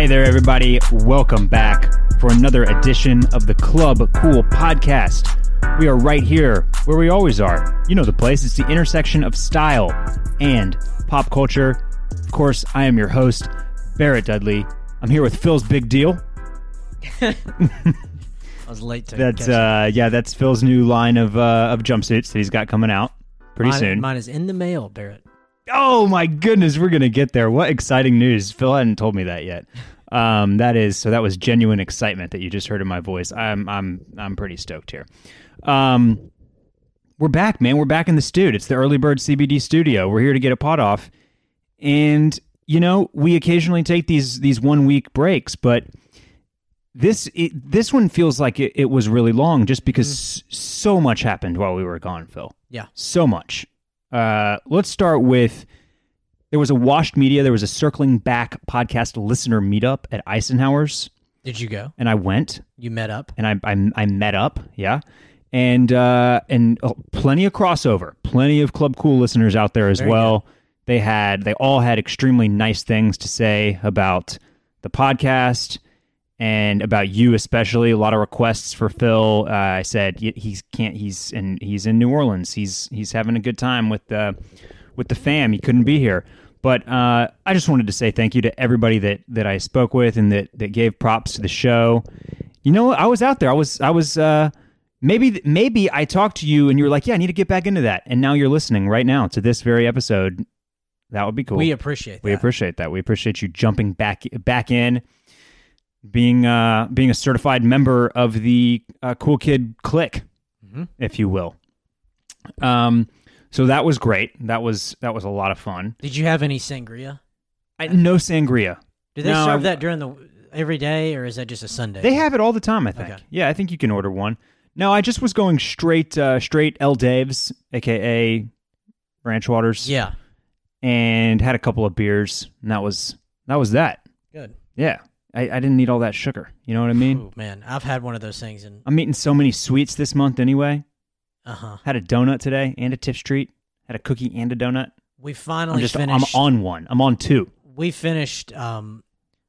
Hey there, everybody. Welcome back for another edition of the Club Cool Podcast. We are right here where we always are. You know the place. It's the intersection of style and pop culture. Of course, I am your host, Barrett Dudley. I'm here with Phil's Big Deal. I was late to catch that. Yeah, that's Phil's new line of jumpsuits that he's got coming out pretty soon. Mine is in the mail, Barrett. Oh my goodness, we're going to get there. What exciting news. Phil hadn't told me that yet. That was genuine excitement that you just heard in my voice. I'm pretty stoked here. We're back, man. We're back in the studio. It's the Early Bird CBD Studio. We're here to get a pot off. And, you know, we occasionally take these 1 week breaks, but this one feels like it was really long just because so much happened while we were gone, Phil. Yeah. So much. Let's start with, there was a Washed Media, there was a Circling Back podcast listener meetup at Eisenhower's. Did you go? And I went. You met up? And I met up, yeah. And plenty of crossover, plenty of Club Cool listeners out there as well. Good. They all had extremely nice things to say about the podcast and about you especially. A lot of requests for Phil. I said he's in New Orleans. He's having a good time with the fam. He couldn't be here, but I just wanted to say thank you to everybody that I spoke with and that gave props to the show. You know, I was out there. I was maybe I talked to you and you were like, yeah, I need to get back into that, and now you're listening right now to this very episode. That would be cool. We appreciate that. We appreciate you jumping back in, being a certified member of the Cool Kid Clique, if you will. So that was great. That was a lot of fun. Did you have any sangria? No sangria. Do they serve that during every day, or is that just a Sunday? They have it all the time, I think. Okay. Yeah, I think you can order one. No, I just was going straight El Dave's, aka Ranch Waters. Yeah. And had a couple of beers, and that was that. Good. Yeah. I didn't need all that sugar. You know what I mean? Ooh, man, I've had one of those things. And I'm eating so many sweets this month anyway. Uh-huh. Had a donut today and a Tiff's treat. Had a cookie and a donut. We finally finished. I'm on one. I'm on two. We finished, my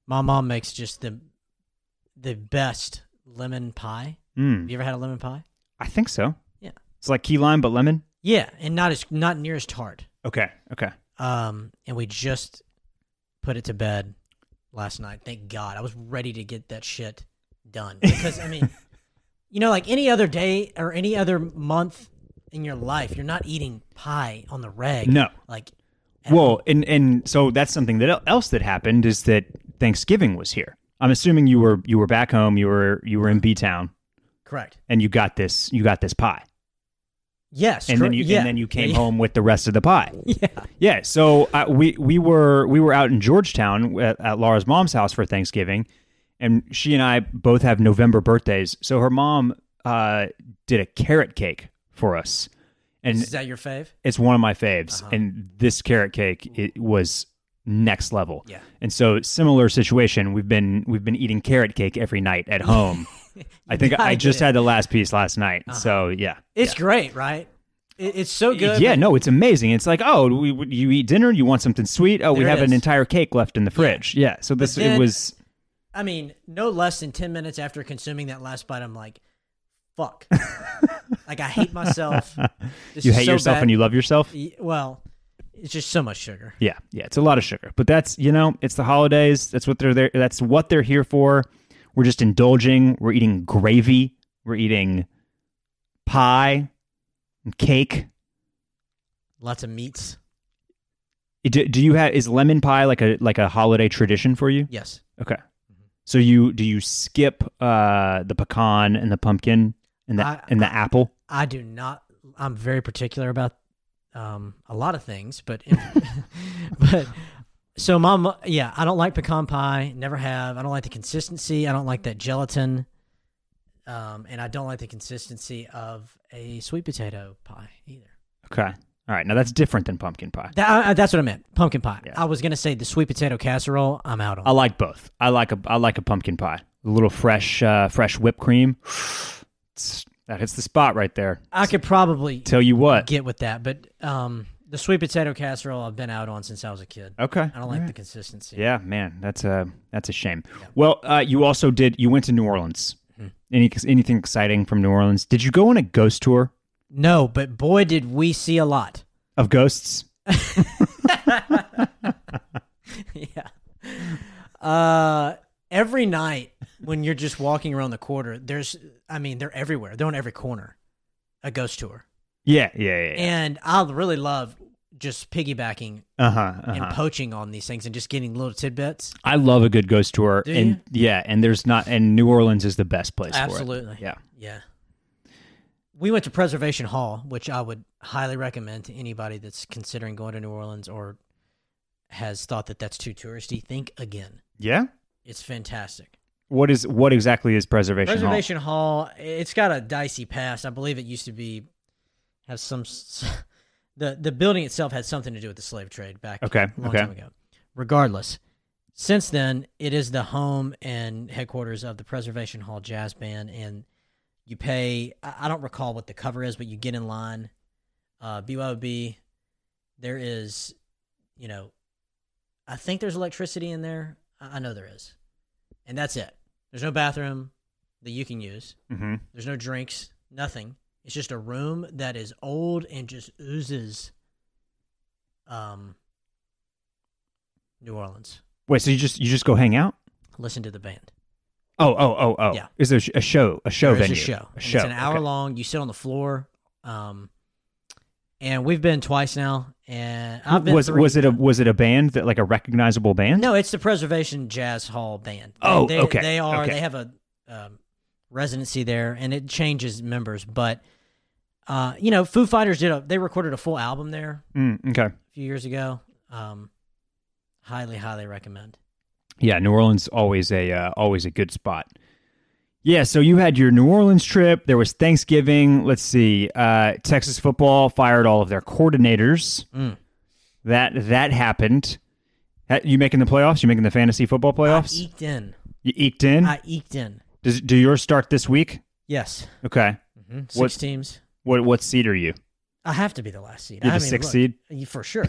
mom makes just the best lemon pie. Mm. Have you ever had a lemon pie? I think so. Yeah. It's like key lime, but lemon? Yeah, and not near as tart. Okay. And we just put it to bed last night. Thank God. I was ready to get that shit done. Because, I mean, you know, like any other day or any other month in your life, you're not eating pie on the reg. No. Like, well, and so that's something else that happened is that Thanksgiving was here. I'm assuming you were back home. You were in B-Town. Correct. And you got this pie. Yes, and then you came home with the rest of the pie. Yeah. So we were out in Georgetown at Laura's mom's house for Thanksgiving, and she and I both have November birthdays. So her mom did a carrot cake for us. And is that your fave? It's one of my faves, and this carrot cake it was next level. Yeah. And so similar situation. We've been eating carrot cake every night at home. I think I just had the last piece last night. So yeah, it's great, right? It's so good. Yeah, no, it's amazing. It's like, oh, you eat dinner, you want something sweet. Oh, we have an entire cake left in the fridge. Yeah. So it was. I mean, no less than 10 minutes after consuming that last bite, I'm like, fuck. Like I hate myself. You hate yourself and you love yourself. Well, it's just so much sugar. Yeah, it's a lot of sugar. But that's it's the holidays. That's what they're there. That's what they're here for. We're just indulging. We're eating gravy. We're eating pie and cake. Lots of meats. Do you have? Is lemon pie like a holiday tradition for you? Yes. Okay. Mm-hmm. So do you skip the pecan and the pumpkin and the apple? I do not. I'm very particular about a lot of things, but. So I don't like pecan pie, never have. I don't like the consistency. I don't like that gelatin. And I don't like the consistency of a sweet potato pie either. Okay. All right. Now that's different than pumpkin pie. That's what I meant. Pumpkin pie. Yeah. I was going to say the sweet potato casserole. I'm out on. I like both. I like a pumpkin pie. A little fresh whipped cream. That hits the spot right there. I could probably tell you what. Get with that, but The sweet potato casserole I've been out on since I was a kid. Okay. I don't like the consistency. Yeah, man, that's a shame. Yeah. Well, you went to New Orleans. Mm-hmm. Anything exciting from New Orleans? Did you go on a ghost tour? No, but boy, did we see a lot. Of ghosts? Yeah. Every night when you're just walking around the quarter, they're everywhere. They're on every corner. A ghost tour. Yeah. And I really love just piggybacking and poaching on these things and just getting little tidbits. I love a good ghost tour. Do and you? Yeah, and there's not and New Orleans is the best place for it. Absolutely. Yeah. We went to Preservation Hall, which I would highly recommend to anybody that's considering going to New Orleans or has thought that that's too touristy. Think again. Yeah? It's fantastic. What exactly is Preservation Hall? It's got a dicey past. I believe it used to be the building itself had something to do with the slave trade back a long time ago. Regardless, since then it is the home and headquarters of the Preservation Hall Jazz Band, and you pay. I don't recall what the cover is, but you get in line. BYOB. There is, I think there's electricity in there. I know there is, and that's it. There's no bathroom that you can use. Mm-hmm. There's no drinks, nothing. It's just a room that is old and just oozes New Orleans. Wait, so you just go hang out? Listen to the band. Oh. Yeah. Is there a show? A show venue? It's a show. It's an hour long. You sit on the floor. And we've been twice now, and I've been was it a band that, like, a recognizable band? No, it's the Preservation Jazz Hall Band. Oh, okay. They are. Okay. They have a residency there, and it changes members. But Foo Fighters they recorded a full album there. A few years ago. Highly, highly recommend. Yeah, New Orleans always a good spot. Yeah, so you had your New Orleans trip. There was Thanksgiving. Let's see. Texas football fired all of their coordinators. That happened. You making the playoffs? You making the fantasy football playoffs? I eked in. You eked in? I eked in. Do yours start this week? Yes. Okay. Mm-hmm. Six teams. What seed are you? I have to be the last seed. You're the sixth seed? For sure.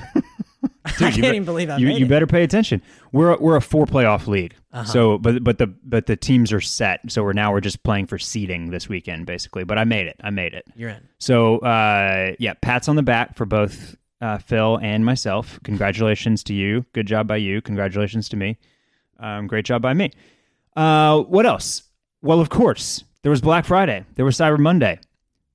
Dude, I can't even believe I made it. You better pay attention. We're a four playoff league. Uh-huh. So, but the teams are set. So we're just playing for seeding this weekend, basically. But I made it. You're in. So pats on the back for both Phil and myself. Congratulations to you. Good job by you. Congratulations to me. Great job by me. What else? Well, of course, there was Black Friday. There was Cyber Monday.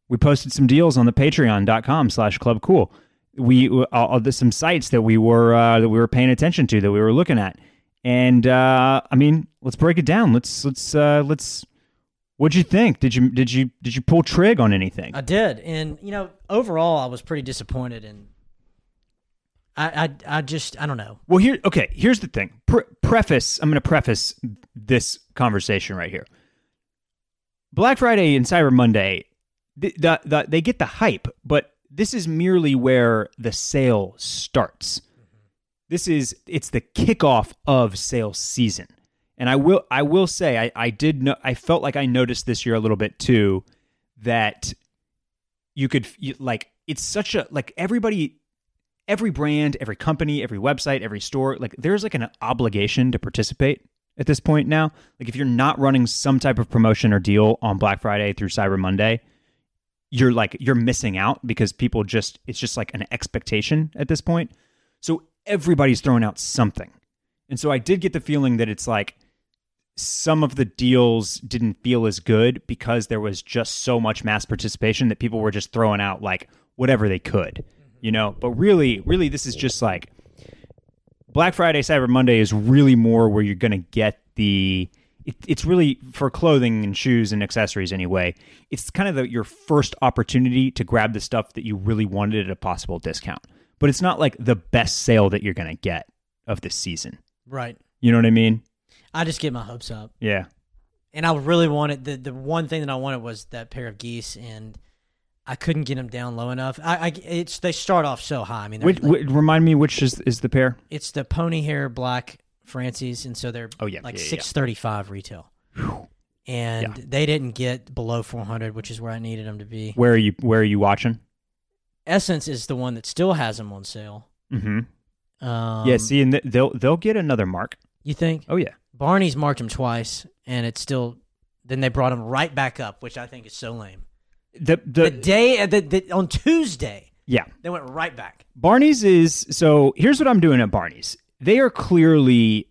We posted some deals on the Patreon.com/Club Cool. There's some sites that we were paying attention to, that we were looking at, and let's break it down. Let's. What'd you think? Did you pull trig on anything? I did, and overall, I was pretty disappointed, and I just don't know. Well, here's the thing. I'm going to preface this conversation right here. Black Friday and Cyber Monday, they get the hype, but this is merely where the sale starts. It's the kickoff of sales season. And I will say I felt like I noticed this year a little bit too, that it's such a, like, everybody, every brand, every company, every website, every store, like, there's like an obligation to participate at this point now. Like, if you're not running some type of promotion or deal on Black Friday through Cyber Monday, you're missing out, because it's just like an expectation at this point. So everybody's throwing out something. And so I did get the feeling that it's like some of the deals didn't feel as good because there was just so much mass participation that people were just throwing out like whatever they could, but really, really, this is just like Black Friday, Cyber Monday is really more where you're going to get it's really for clothing and shoes and accessories anyway. It's kind of your first opportunity to grab the stuff that you really wanted at a possible discount. But it's not like the best sale that you're going to get of this season. Right. You know what I mean? I just get my hopes up. Yeah. And I really wanted, the one thing that I wanted was that pair of geese, and I couldn't get them down low enough. They start off so high. I mean, remind me, which is the pair? It's the pony hair black Francie's, and so they're $635 retail. Whew. And they didn't get below $400, which is where I needed them to be. Where are you watching? Essence is the one that still has them on sale. Mm-hmm. Yeah, see, and they'll get another mark. You think? Oh, yeah. Barney's marked them twice, and it's still... Then they brought them right back up, which I think is so lame. The day... on Tuesday, yeah, they went right back. Barney's is... So, here's what I'm doing at Barney's. They are clearly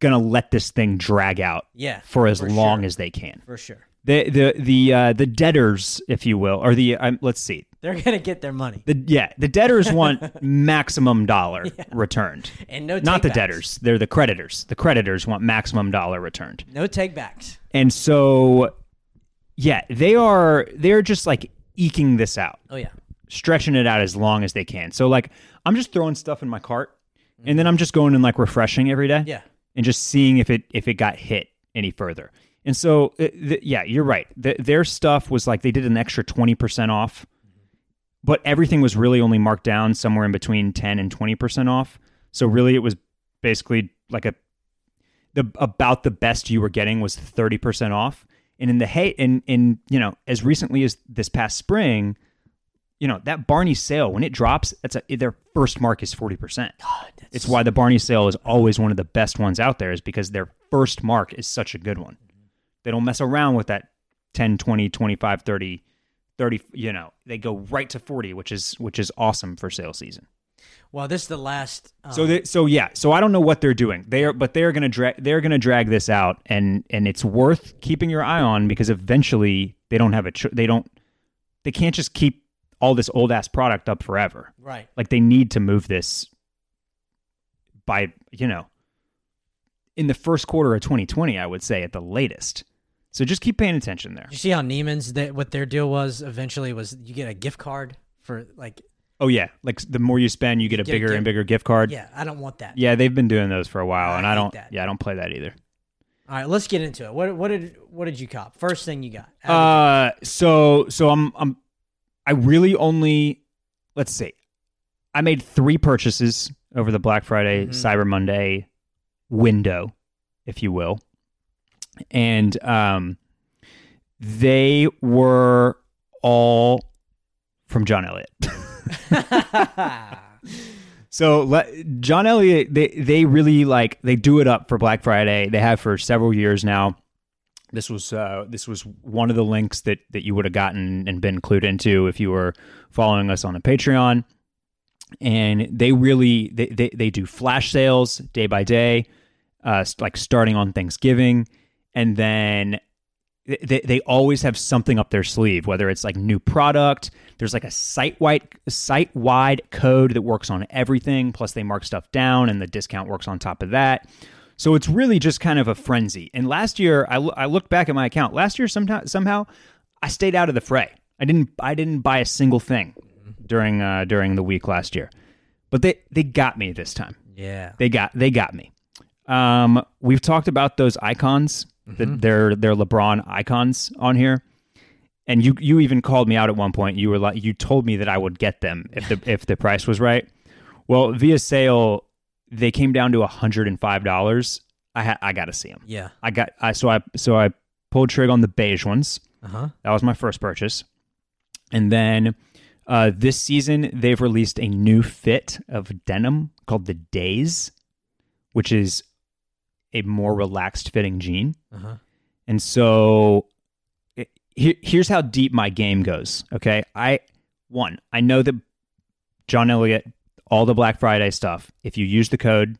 going to let this thing drag out for as long as they can. For sure. The debtors, if you will, or the... let's see. They're going to get their money. The debtors want maximum dollar returned. And no take-backs. Not the debtors. They're the creditors. The creditors want maximum dollar returned. No take-backs. And so, yeah, they're just like eking this out. Oh, yeah. Stretching it out as long as they can. So, like, I'm just throwing stuff in my cart, mm-hmm. and then I'm just going and, like, refreshing every day. Yeah. And just seeing if it got hit any further. And so, yeah, you're right. Their stuff was like they did an extra 20% off. But everything was really only marked down somewhere in between 10 and 20% off. So really it was basically like about the best you were getting was 30% off. And as recently as this past spring, you know, that Barney sale, when it drops, their first mark is 40%. God, it's why the Barney sale is always one of the best ones out there, is because their first mark is such a good one. They don't mess around with that 10, 20, 25, 30, you know, they go right to 40, which is awesome for sale season. Well, this is the last. So I don't know what they're doing. They're going to drag this out, and it's worth keeping your eye on, because eventually they don't have they can't just keep all this old ass product up forever. Right. Like, they need to move this by, you know, in the first quarter of 2020, I would say, at the latest. So just keep paying attention there. You see how Neiman's, what their deal was eventually was you get a gift card for like... Oh, yeah. Like, the more you spend, you get a bigger and bigger gift card. Yeah, I don't want that. Yeah, they've been doing those for a while, and I don't... That. Yeah, I don't play that either. All right, let's get into it. What did you cop? First thing you got. So I really only... Let's see. I made 3 purchases over the Black Friday, mm-hmm. Cyber Monday window, if you will. And they were all from John Elliott. So John Elliott, they really like, they do it up for Black Friday. They have for several years now. This was one of the links that you would have gotten and been clued into if you were following us on the Patreon. And they really they do flash sales day by day, like starting on Thanksgiving. And then they always have something up their sleeve, whether it's like new product. There's like a site-wide code that works on everything. Plus, they mark stuff down, and the discount works on top of that. So it's really just kind of a frenzy. And last year, I looked back at my account. Last year, somehow, I stayed out of the fray. I didn't buy a single thing during the week last year. But they got me this time. Yeah, they got me. We've talked about those icons. Mm-hmm. They're LeBron icons on here, and you even called me out at one point. You were like, you told me that I would get them if the price was right. Well, via sale, they came down to $105. I got to see them. Yeah, I pulled trig on the beige ones. Uh-huh. That was my first purchase, and then this season they've released a new fit of denim called the Days, which is a more relaxed fitting jean. Uh-huh. And so here's how deep my game goes. Okay. I know that John Elliott, all the Black Friday stuff, if you use the code,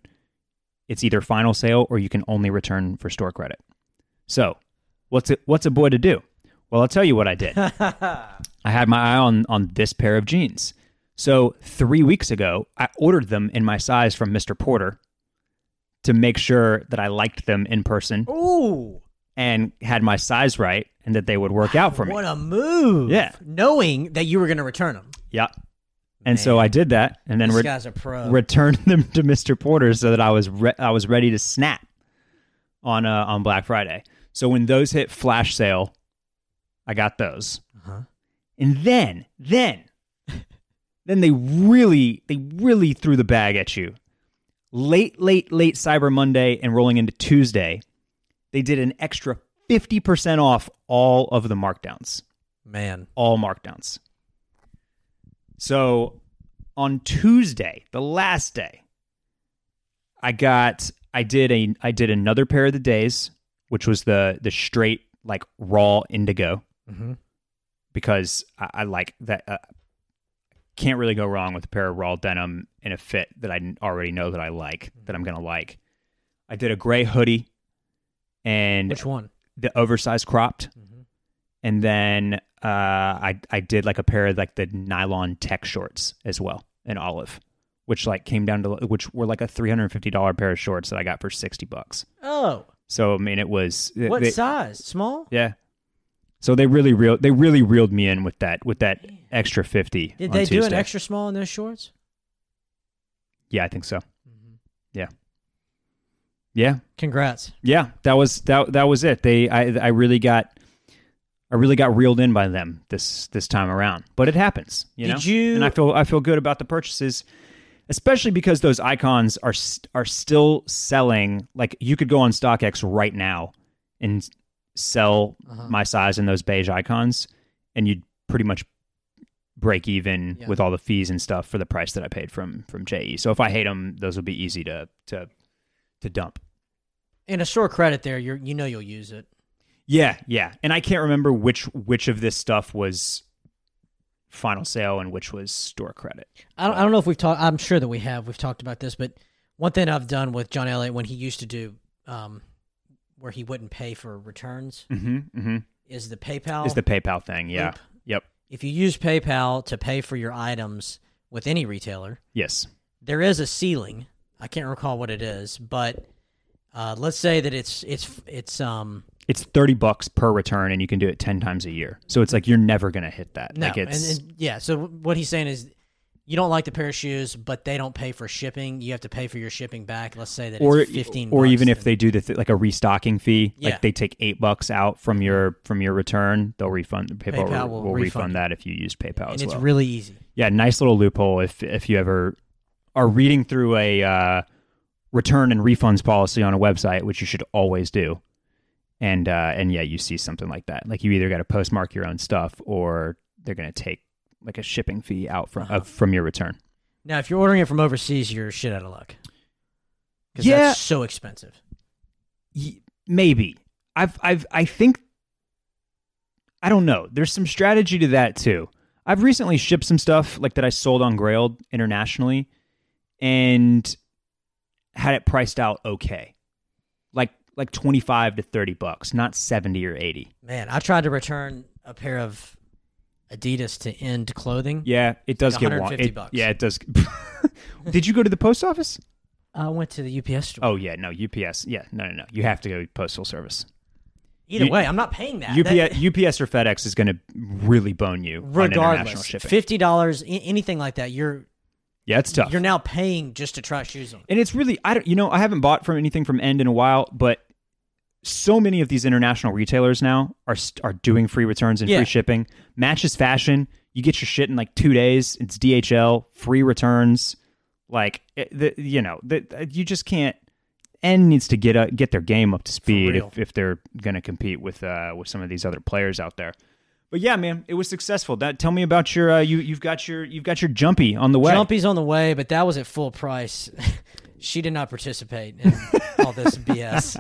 it's either final sale or you can only return for store credit. So what's a boy to do? Well, I'll tell you what I did. I had my eye on this pair of jeans. So 3 weeks ago, I ordered them in my size from Mr. Porter to make sure that I liked them in person. Ooh. And had my size right, and that they would work out for me. What a move. Yeah. Knowing that you were going to return them. Yeah. Man. And so I did that, and then returned them to Mr. Porter so that I was ready to snap on Black Friday. So when those hit flash sale, I got those. Uh-huh. And then they really threw the bag at you. Late Cyber Monday and rolling into Tuesday, they did an extra 50% off all of the markdowns. Man. All markdowns. So on Tuesday, the last day, I did another pair of the days, which was the straight like raw indigo, because I like that. Can't really go wrong with a pair of raw denim in a fit that I already know that I like, that I'm gonna like. I did a gray hoodie, and which one? The oversized cropped, and then I did like a pair of like the nylon tech shorts as well, in olive, which like came down to, which were like a $350 pair of shorts that I got for $60. Oh, so I mean it was size? Small? Yeah. So they really reeled me in with that extra $50. Did they do an extra small in those shorts? Yeah, I think so. Yeah. Congrats. Yeah, that was it. I really got reeled in by them this time around. But it happens, you know. And I feel good about the purchases, especially because those icons are still selling. Like you could go on StockX right now and sell my size in those beige icons, and you'd pretty much break even with all the fees and stuff for the price that I paid from JE. So if I hate them, those will be easy to dump. And a store credit there, you'll use it. Yeah. And I can't remember which of this stuff was final sale and which was store credit. I don't know if we've talked, I'm sure that we have. We've talked about this, but one thing I've done with John Elliott when he used to do where he wouldn't pay for returns is the PayPal. Is the PayPal thing, yeah. Yep. If you use PayPal to pay for your items with any retailer, yes, there is a ceiling. I can't recall what it is, but let's say that it's It's $30 per return, and you can do it 10 times a year. So it's like you're never going to hit that. No, like it's... Yeah, so what he's saying is you don't like the pair of shoes, but they don't pay for shipping. You have to pay for your shipping back. Let's say that it's $15. Or even if they do like a restocking fee, like they take $8 out from your return, they'll refund. PayPal will refund that if you use PayPal as well. And it's really easy. Yeah, nice little loophole if you ever are reading through a return and refunds policy on a website, which you should always do. And yeah, you see something like that. Like you either got to postmark your own stuff, or they're going to take like a shipping fee out from your return. Now, if you're ordering it from overseas, you're shit out of luck. Because that's so expensive. Maybe I don't know. There's some strategy to that too. I've recently shipped some stuff like that I sold on Grailed internationally, and had it priced out okay. Like $25 to $30, not $70 or $80. Man, I tried to return a pair of Adidas to End Clothing. Yeah, it does get $150. Yeah, it does. Did you go to the post office? I went to the UPS store. Oh yeah, no UPS. Yeah, no. You have to go to postal service. Either way, I'm not paying that. UPS or FedEx is going to really bone you. Regardless, on international shipping. $50, anything like that. Yeah, it's tough. You're now paying just to try shoes on. And it's really I haven't bought from anything from End in a while, but. So many of these international retailers now are doing free returns and free shipping. Matches Fashion, you get your shit in like 2 days. It's DHL, free returns. Like you just can't. N needs to get their game up to speed if they're gonna compete with some of these other players out there. But yeah, man, it was successful. Tell me about your you've got your jumpy on the way. Jumpy's on the way, but that was at full price. She did not participate in all this BS.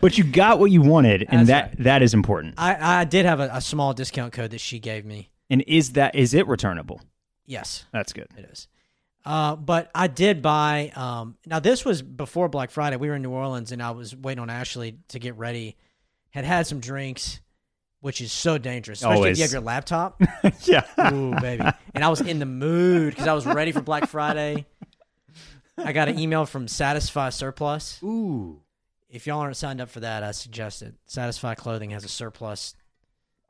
But you got what you wanted, and that is important. I did have a small discount code that she gave me. And is it returnable? Yes. That's good. It is. But I did buy... now, this was before Black Friday. We were in New Orleans, and I was waiting on Ashley to get ready. Had some drinks, which is so dangerous. Especially if you have your laptop. Yeah. Ooh, baby. And I was in the mood because I was ready for Black Friday. I got an email from Satisfy Surplus. Ooh. If y'all aren't signed up for that, I suggest it. Satisfy Clothing has a surplus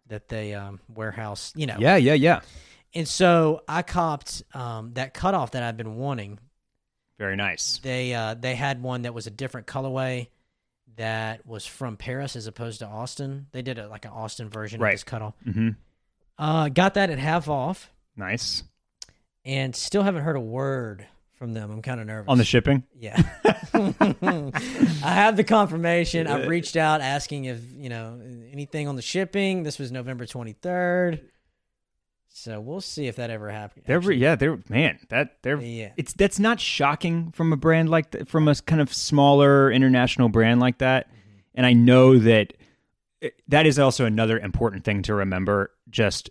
that they warehouse, Yeah. And so I copped that cutoff that I'd been wanting. Very nice. They had one that was a different colorway that was from Paris as opposed to Austin. They did an Austin version of this cutoff. Mm-hmm. Got that at half off. Nice. And still haven't heard a word from them. I'm kind of nervous. On the shipping? Yeah. I have the confirmation. I've reached out asking if, anything on the shipping. This was November 23rd. So we'll see if that ever happens. That's not shocking from a brand like that, from a kind of smaller international brand like that. Mm-hmm. And I know that that is also another important thing to remember. Just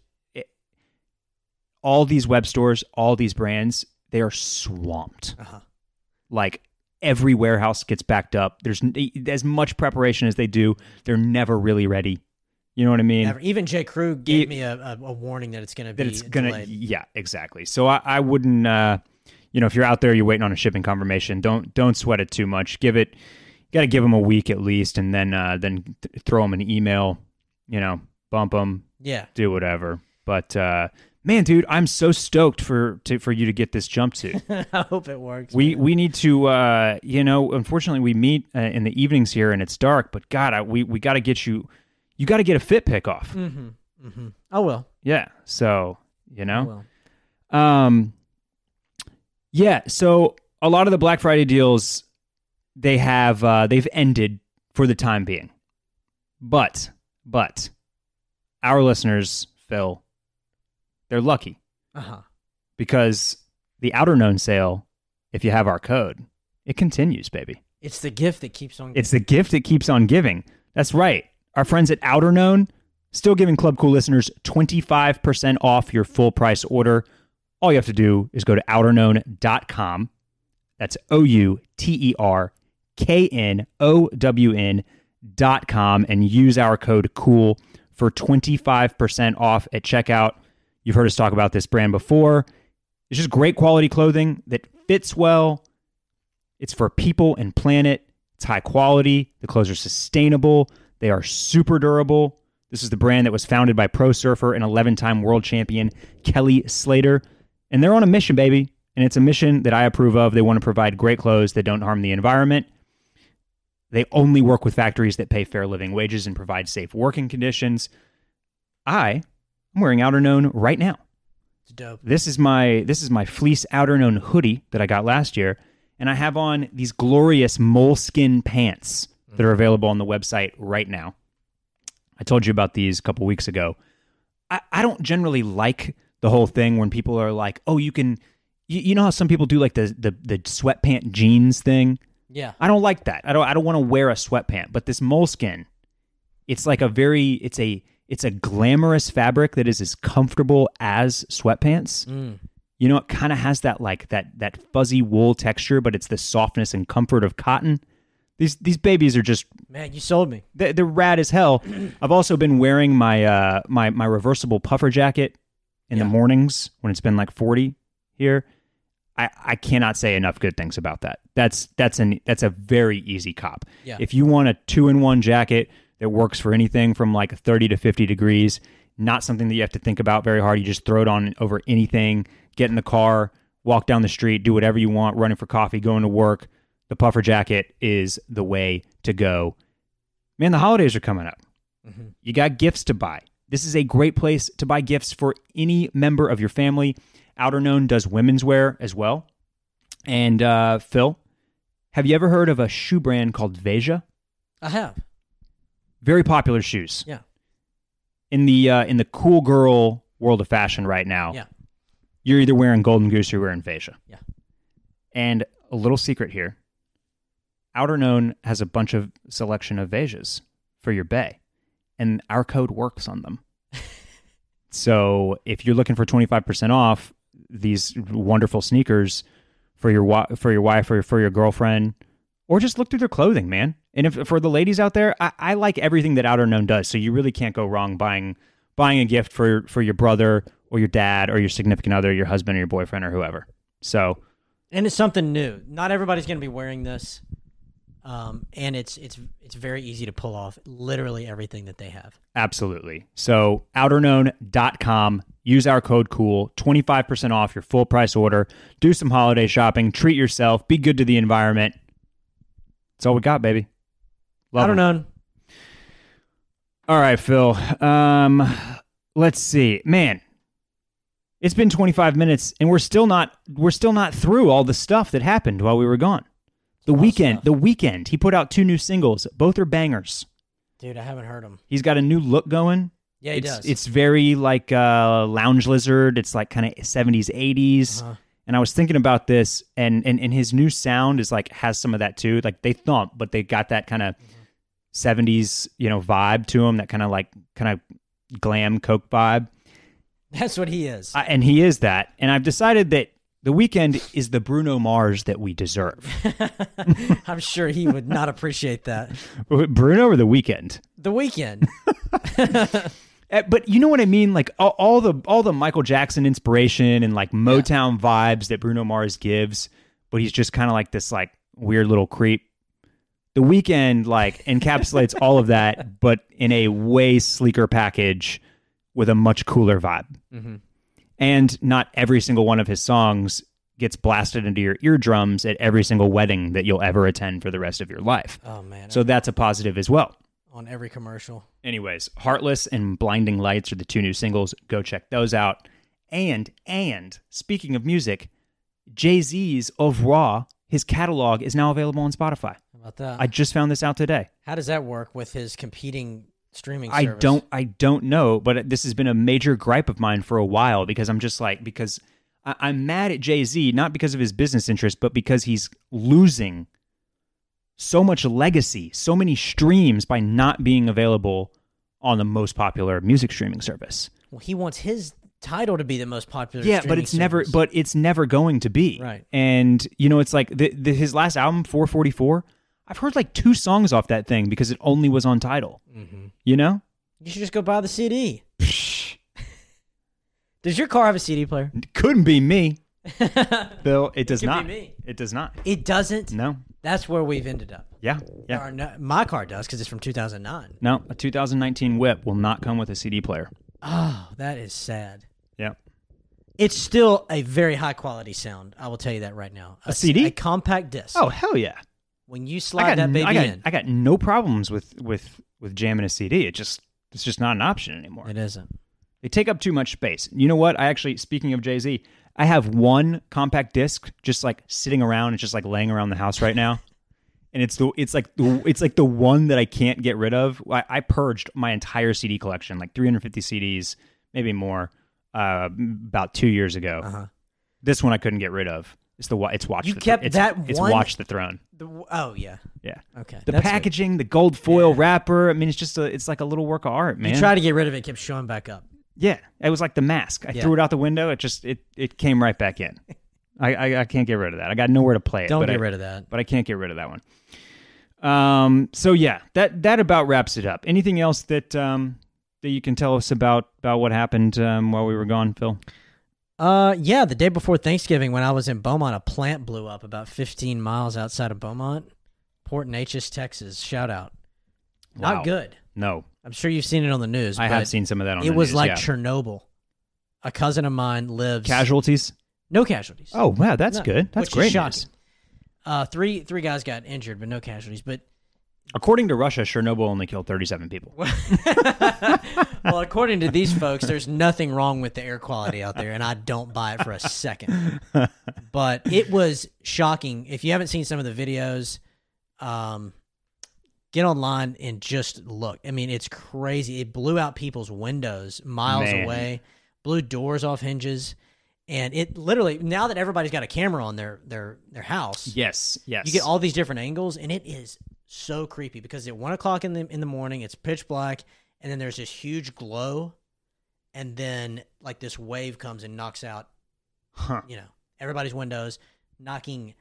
all these web stores, all these brands, they are swamped. Uh-huh. Like every warehouse gets backed up. There's as much preparation as they do. They're never really ready. You know what I mean? Never. Even J. Crew gave me a warning that it's going to be delayed. Yeah, exactly. So I wouldn't, if you're out there, you're waiting on a shipping confirmation, don't sweat it too much. Got to give them a week at least, and then throw them an email, bump them, do whatever. But man, dude, I'm so stoked for you to get this jumpsuit. I hope it works. We need to, unfortunately we meet in the evenings here and it's dark, but God, we got to get you. You got to get a fit pick off. Mm-hmm. Mm-hmm. I will. Yeah. So, I will. Yeah. So a lot of the Black Friday deals, they have they've ended for the time being, but our listeners, Phil, they're lucky because the Outer Known sale, if you have our code, it continues, baby. It's the gift that keeps on giving. That's right. Our friends at Outer Known still giving Club Cool listeners 25% off your full price order. All you have to do is go to outerknown.com. That's outerknown.com and use our code COOL for 25% off at checkout. You've heard us talk about this brand before. It's just great quality clothing that fits well. It's for people and planet. It's high quality. The clothes are sustainable. They are super durable. This is the brand that was founded by pro surfer and 11-time world champion Kelly Slater. And they're on a mission, baby. And it's a mission that I approve of. They want to provide great clothes that don't harm the environment. They only work with factories that pay fair living wages and provide safe working conditions. I'm wearing Outer Known right now. It's dope. This is my fleece Outer Known hoodie that I got last year. And I have on these glorious moleskin pants that are available on the website right now. I told you about these a couple weeks ago. I don't generally like the whole thing when people are like, oh, you can... You know how some people do like the sweatpant jeans thing? Yeah. I don't like that. I don't want to wear a sweatpant, but this moleskin, it's like it's a glamorous fabric that is as comfortable as sweatpants. Mm. It kind of has that like that fuzzy wool texture, but it's the softness and comfort of cotton. These babies are just... Man, you sold me. They're rad as hell. I've also been wearing my my reversible puffer jacket in the mornings when it's been like 40 here. I cannot say enough good things about that. That's a very easy cop. Yeah. If you want a 2-in-1 jacket that works for anything from like 30 to 50 degrees, not something that you have to think about very hard. You just throw it on over anything, get in the car, walk down the street, do whatever you want, running for coffee, going to work. The puffer jacket is the way to go. Man, the holidays are coming up. Mm-hmm. You got gifts to buy. This is a great place to buy gifts for any member of your family. Outer Known does women's wear as well. And Phil, have you ever heard of a shoe brand called Veja? I have. Very popular shoes. Yeah. In the cool girl world of fashion right now, you're either wearing Golden Goose or you're wearing Veja. Yeah. And a little secret here, Outer Known has a bunch of selection of Vejas for your bae, and our code works on them. So if you're looking for 25% off these wonderful sneakers for your wife or for your girlfriend, or just look through their clothing, man. And if for the ladies out there, I like everything that Outer Known does. So you really can't go wrong buying a gift for your brother or your dad or your significant other, your husband or your boyfriend or whoever. So, and it's something new. Not everybody's going to be wearing this, and it's very easy to pull off literally everything that they have. Absolutely. So outerknown.com, use our code COOL, 25% off your full price order. Do some holiday shopping, treat yourself, be good to the environment. That's all we got, baby. Love Outer Known. All right, Phil. Let's see. Man, it's been 25 minutes and we're still not through all the stuff that happened while we were gone. The Weeknd, he put out 2 new singles. Both are bangers. Dude, I haven't heard them. He's got a new look going. Yeah, he does. It's very like Lounge Lizard. It's like kind of 70s, 80s. Uh-huh. And I was thinking about this, and his new sound is like has some of that too. Like they thump, but they got that kind of 70s, you know, vibe to him. That kind of glam coke vibe. That's what he is. And he is that. And I've decided that The Weeknd is the Bruno Mars that we deserve. I'm sure he would not appreciate that. Bruno or The Weeknd? The Weeknd. But you know what I mean? Like all the Michael Jackson inspiration and like Motown vibes that Bruno Mars gives, but he's just kind of like this like weird little creep. The Weeknd like encapsulates all of that, but in a way sleeker package with a much cooler vibe. Mm-hmm. And not every single one of his songs gets blasted into your eardrums at every single wedding that you'll ever attend for the rest of your life. Oh man. So that's a positive as well. On every commercial. Anyways, Heartless and Blinding Lights are the two new singles. Go check those out. And speaking of music, Jay-Z's Au Revoir, his catalog is now available on Spotify. How about that? I just found this out today. How does that work with his competing streaming service? I don't know, but this has been a major gripe of mine for a while because I'm just like, because I'm mad at Jay-Z, not because of his business interest, but because he's losing so much legacy, so many streams by not being available on the most popular music streaming service. Well, he wants his title to be the most popular streaming service. Yeah, but it's never going to be. Right. And, you know, it's like his last album, 444, I've heard like two songs off that thing because it only was on Tidal. Mm-hmm. You know? You should just go buy the CD. Does your car have a CD player? Couldn't be me. Phil, it does not. Could be me. It does not. It doesn't? No. That's where we've ended up. Yeah. My car does because it's from 2009. No, a 2019 whip will not come with a CD player. Oh, that is sad. Yeah. It's still a very high quality sound. I will tell you that right now. A CD? A compact disc. Oh, hell yeah. When you slide that baby in. I got no problems with jamming a CD. It's just not an option anymore. It isn't. They take up too much space. You know what? I actually, speaking of Jay-Z, I have one compact disc just like sitting around. It's just like laying around the house right now. And it's like the one that I can't get rid of. I purged my entire CD collection, like 350 CDs, maybe more, about 2 years ago. Uh-huh. This one I couldn't get rid of. It's Watch the Throne. You kept that one? It's Watch the Throne. Oh, yeah. Yeah. Okay. The packaging, good. The gold foil wrapper. I mean, it's like a little work of art, man. You tried to get rid of it, it kept showing back up. Yeah, it was like the mask. I threw it out the window. It came right back in. I can't get rid of that. I got nowhere to play it. Don't get rid of that. But I can't get rid of that one. So yeah, that about wraps it up. Anything else that you can tell us about what happened while we were gone, Phil? Yeah, the day before Thanksgiving, when I was in Beaumont, a plant blew up about 15 miles outside of Beaumont, Port Neches, Texas. Shout out. Wow. Not good. No. I'm sure you've seen it on the news. I have seen some of that on the news. It was like Chernobyl. A cousin of mine lives... Casualties? No casualties. Oh, wow, that's good. That's great news. Three guys got injured, but no casualties. But according to Russia, Chernobyl only killed 37 people. Well, according to these folks, there's nothing wrong with the air quality out there, and I don't buy it for a second. But it was shocking. If you haven't seen some of the videos... get online and just look. I mean, it's crazy. It blew out people's windows miles away, blew doors off hinges, and it literally, now that everybody's got a camera on their house, yes, you get all these different angles, and it is so creepy because at 1 o'clock in the morning, it's pitch black, and then there's this huge glow, and then like this wave comes and knocks out, you know, everybody's windows, knocking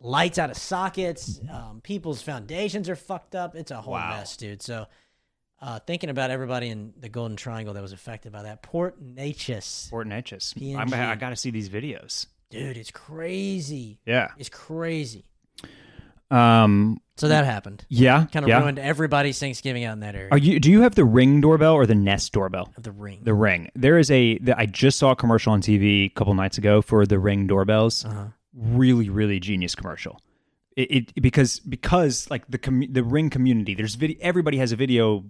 lights out of sockets, people's foundations are fucked up. It's a whole mess, dude. So thinking about everybody in the Golden Triangle that was affected by that. Port Neches. I got to see these videos. Dude, it's crazy. Yeah. It's crazy. So that happened. Yeah. Kind of ruined everybody's Thanksgiving out in that area. Do you have the Ring doorbell or the Nest doorbell? The Ring. The Ring. There is I just saw a commercial on TV a couple nights ago for the Ring doorbells. Uh-huh. Really, really genius commercial. Because like the Ring community, there's video. Everybody has a video,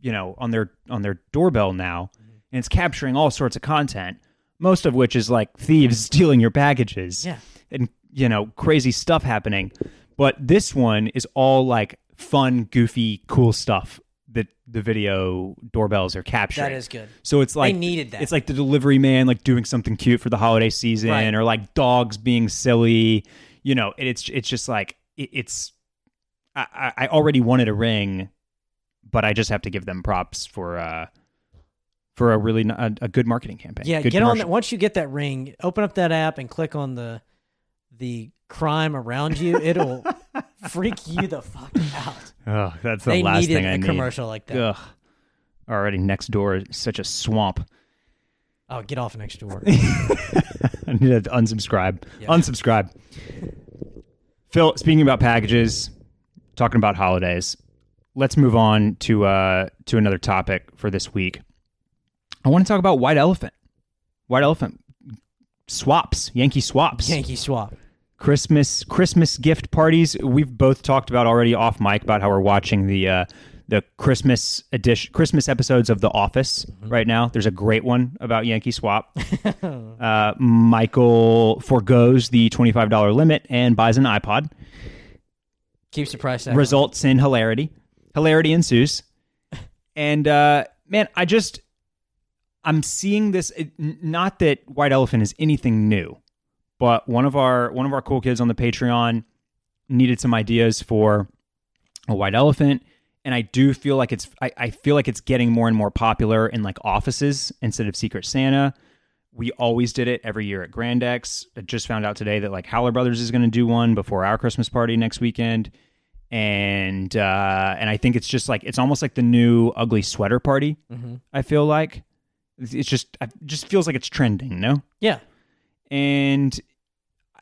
you know, on their doorbell now, and it's capturing all sorts of content. Most of which is like thieves stealing your packages, and you know, crazy stuff happening. But this one is all like fun, goofy, cool stuff the video doorbells are capturing. That is good. So it's like they needed that. It's like the delivery man like doing something cute for the holiday season, right, or like dogs being silly. You know, it's just like it's. I already wanted a Ring, but I just have to give them props for a really a good marketing campaign. Yeah, good get commercial. On that. Once you get that Ring, open up that app and click on the crime around you. It'll freak you the fuck out. Oh, that's the last thing I need. They needed a commercial like that. Ugh. Already, Next Door is such a swamp. Oh, get off Next Door. I need to unsubscribe. Yeah. Unsubscribe. Phil, speaking about packages, talking about holidays, let's move on to another topic for this week. I want to talk about White Elephant. White Elephant swaps, Yankee swaps. Yankee swap. Christmas gift parties. We've both talked about already off mic about how we're watching the Christmas edition, Christmas episodes of The Office right now. There's a great one about Yankee Swap. Michael forgoes the $25 limit and buys an iPod. Keeps the price down. Results in hilarity. Hilarity ensues. And man, I'm seeing this. Not that White Elephant is anything new, but one of our cool kids on the Patreon needed some ideas for a White Elephant, and I do feel like it's getting more and more popular in like offices instead of Secret Santa. We always did it every year at Grand X. I just found out today that like Howler Brothers is going to do one before our Christmas party next weekend, and I think it's just like it's almost like the new ugly sweater party. Mm-hmm. I feel like. It just feels like it's trending, no? Yeah. And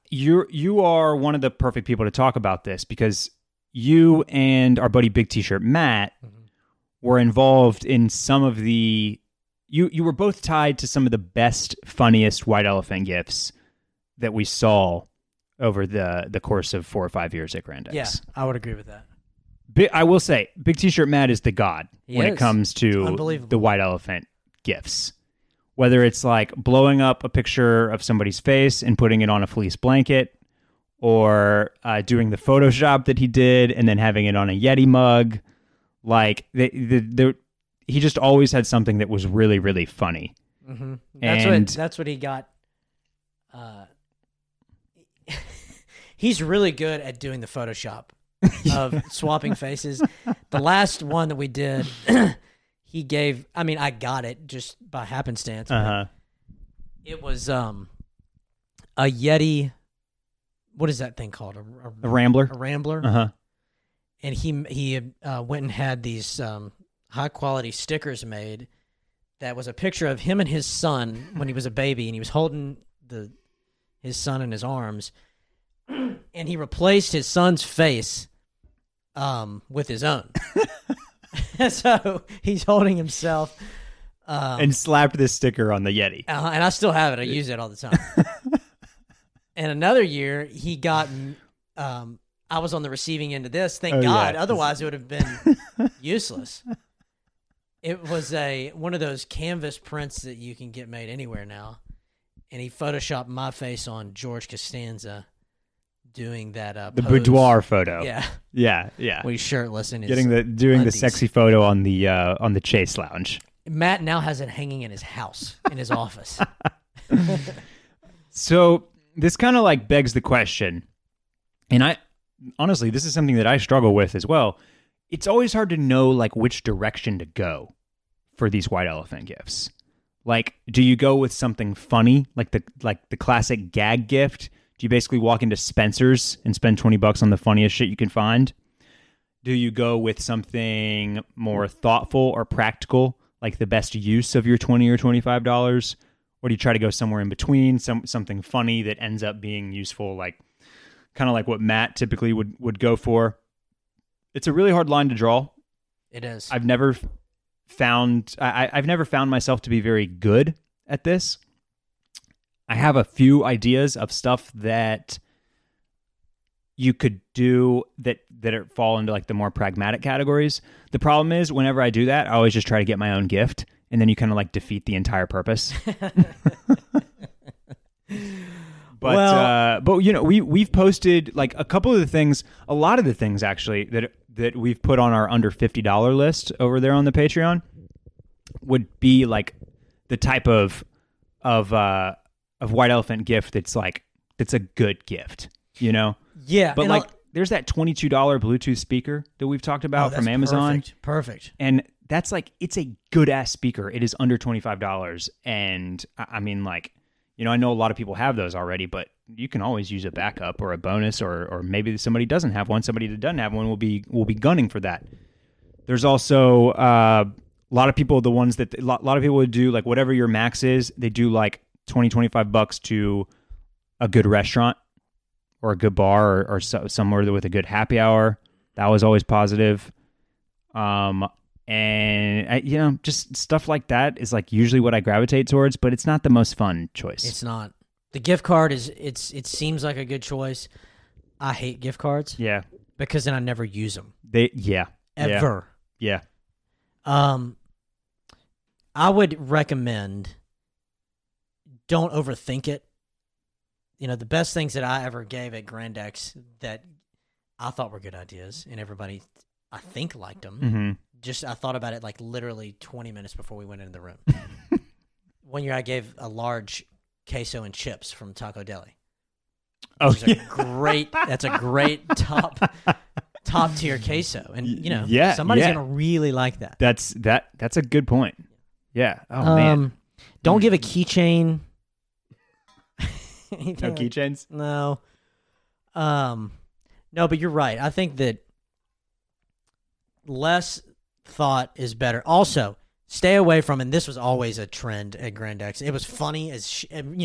you are one of the perfect people to talk about this because you and our buddy Big T-shirt Matt were involved in some of the... You were both tied to some of the best, funniest White Elephant gifts that we saw over the course of 4 or 5 years at Grand X. Yeah, I would agree with that. I will say, Big T-shirt Matt is the god when it comes to the White Elephant gifts, whether it's like blowing up a picture of somebody's face and putting it on a fleece blanket, or doing the Photoshop that he did and then having it on a Yeti mug. Like he just always had something that was really, really funny. Mm-hmm. That's what he got. He's really good at doing the Photoshop of swapping faces. The last one that we did. He gave, I mean, I got it just by happenstance. Uh-huh. It was a Yeti, what is that thing called? A Rambler. A Rambler. Uh-huh. And he went and had these high-quality stickers made that was a picture of him and his son when he was a baby, and he was holding his son in his arms, and he replaced his son's face with his own. So he's holding himself. And slapped this sticker on the Yeti. And I still have it. I use it all the time. And another year, he got... I was on the receiving end of this. Thank God. Yeah. Otherwise, it would have been useless. It was one of those canvas prints that you can get made anywhere now. And he photoshopped my face on George Costanza doing that the pose. Boudoir photo. Yeah. Well, he's shirtless and doing the sexy photo on the Chase Lounge. Matt now has it hanging in his house, in his office. So this kind of like begs the question, and I honestly, this is something that I struggle with as well. It's always hard to know like which direction to go for these White Elephant gifts. Like, do you go with something funny, like the classic gag gift? Do you basically walk into Spencer's and spend $20 on the funniest shit you can find? Do you go with something more thoughtful or practical, like the best use of your $20 or $25? Or do you try to go somewhere in between, something funny that ends up being useful, like kind of like what Matt typically would go for? It's a really hard line to draw. It is. I've never found myself to be very good at this. I have a few ideas of stuff that you could do that fall into like the more pragmatic categories. The problem is whenever I do that, I always just try to get my own gift, and then you kind of like defeat the entire purpose. But you know, we've posted like a couple of the things, a lot of the things actually that that we've put on our under $50 list over there on the Patreon would be like the type of White Elephant gift that's like, that's a good gift, you know? Yeah. But like, there's that $22 Bluetooth speaker that we've talked about from Amazon. Perfect. And that's like, it's a good ass speaker. It is under $25. And I mean, like, you know, I know a lot of people have those already, but you can always use a backup or a bonus, or maybe somebody doesn't have one. Somebody that doesn't have one will be gunning for that. There's also a lot of people, the ones that a lot of people would do, like whatever your max is, they do like $20-25 to a good restaurant or a good bar or somewhere with a good happy hour. That was always positive. You know, just stuff like that is like usually what I gravitate towards, but it's not the most fun choice. It's not. The gift card it seems like a good choice. I hate gift cards. Yeah. Because then I never use them. Ever. Yeah. I would recommend don't overthink it. You know, the best things that I ever gave at Grand X that I thought were good ideas and everybody I think liked them. Mm-hmm. Just I thought about it like literally 20 minutes before we went into the room. One year I gave a large queso and chips from Taco Deli. Oh, yeah. That's a great top tier queso, and you know, somebody's gonna really like that. That's a good point. Yeah. Oh man. Don't give a keychain. No keychains? No. No, but you're right. I think that less thought is better. Also, stay away from, and this was always a trend at Grand X. It was funny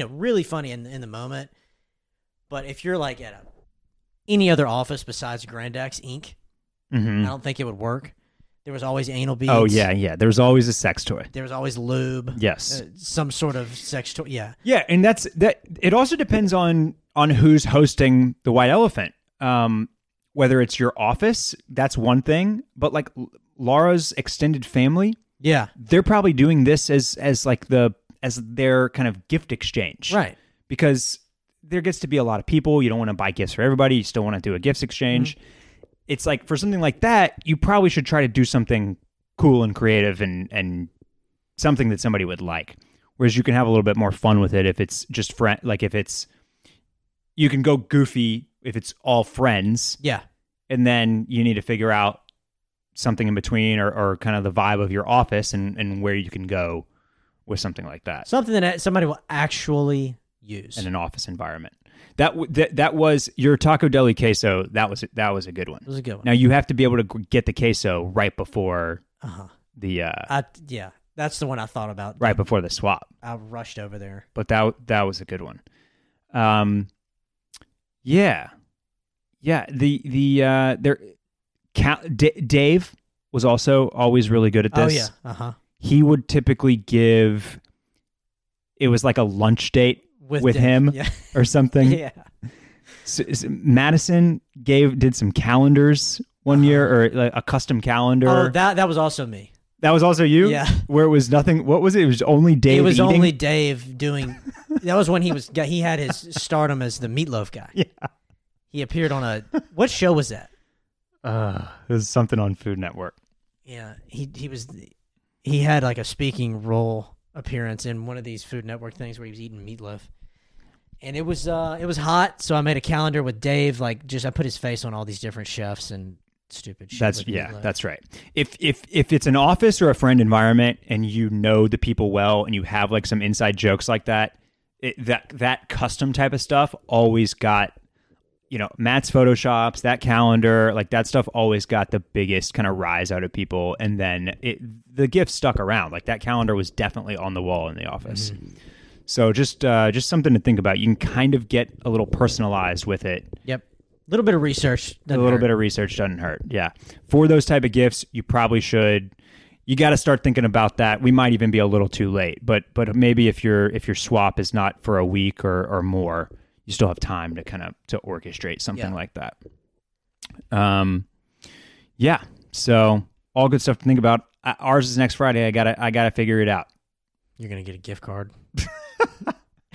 really funny in the moment. But if you're like at any other office besides Grand X, Inc., mm-hmm. I don't think it would work. There was always anal beads. Oh yeah. There was always a sex toy. There was always lube. Yes, some sort of sex toy. Yeah. Yeah, and that's that. It also depends on who's hosting the White Elephant. Whether it's your office, that's one thing. But like Laura's extended family. Yeah, they're probably doing this as their kind of gift exchange, right? Because there gets to be a lot of people. You don't want to buy gifts for everybody. You still want to do a gifts exchange. Mm-hmm. It's like for something like that, you probably should try to do something cool and creative and something that somebody would like. Whereas you can have a little bit more fun with it if it's just you can go goofy if it's all friends. Yeah, and then you need to figure out something in between or kind of the vibe of your office and where you can go with something like that. Something that somebody will actually use in an office environment. That was your Taco Deli queso. That was a good one. It was a good one. Now you have to be able to get the queso right before that's the one I thought about. Right before the swap. I rushed over there. But that was a good one. Yeah. Dave was also always really good at this. Oh, yeah. Uh-huh. He would typically give... It was like a lunch date with him or something. Yeah. So Madison did some calendars one year, or like a custom calendar. Oh, that was also me. That was also you? Yeah. Where it was nothing... What was it? It was only Dave only Dave doing... That was when he had his stardom as the meatloaf guy. Yeah. He appeared on what show was that? It was something on Food Network. Yeah, he had like a speaking role appearance in one of these Food Network things where he was eating meatloaf, and it was hot. So I made a calendar with Dave, like I put his face on all these different chefs and stupid shit. That's right. If it's an office or a friend environment and you know the people well and you have like some inside jokes like that, that custom type of stuff always got. You know, Matt's Photoshops, that calendar, like that stuff always got the biggest kind of rise out of people. And then the gift stuck around. Like that calendar was definitely on the wall in the office. Mm-hmm. So just something to think about. You can kind of get a little personalized with it. Yep. A little bit of research doesn't hurt. Yeah. For those type of gifts, you probably should. You got to start thinking about that. We might even be a little too late. But maybe if your swap is not for a week or more, you still have time to kind of orchestrate something like that. Yeah. So all good stuff to think about. Ours is next Friday. I gotta figure it out. You're gonna get a gift card.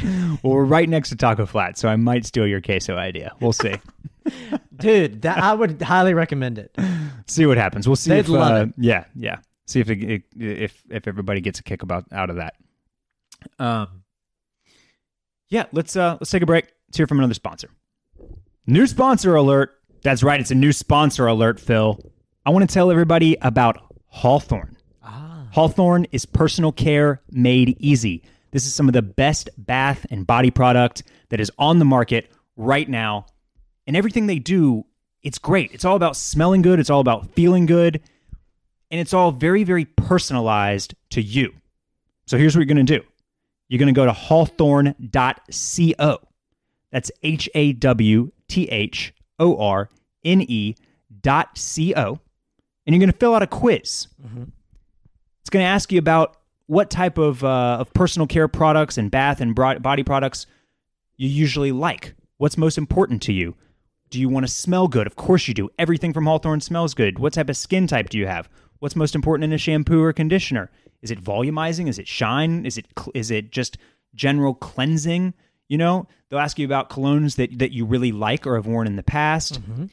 Well, we're right next to Taco Flat, so I might steal your queso idea. We'll see. Dude, I would highly recommend it. see what happens. We'll see. They'd love it. Yeah, yeah. See if everybody gets a kick out of that. Yeah, let's take a break. Let's hear from another sponsor. New sponsor alert. That's right. It's a new sponsor alert, Phil. I want to tell everybody about Hawthorne. Ah. Hawthorne is personal care made easy. This is some of the best bath and body product that is on the market right now. And everything they do, it's great. It's all about smelling good. It's all about feeling good. And it's all very, very personalized to you. So here's what you're going to do. You're going to go to hawthorne.co. That's HAWTHORNE.co. And you're going to fill out a quiz. Mm-hmm. It's going to ask you about what type of personal care products and bath and body products you usually like. What's most important to you? Do you want to smell good? Of course you do. Everything from Hawthorne smells good. What type of skin type do you have? What's most important in a shampoo or conditioner? Is it volumizing? Is it shine? Is it just general cleansing? You know, they'll ask you about colognes that you really like or have worn in the past. Mm-hmm.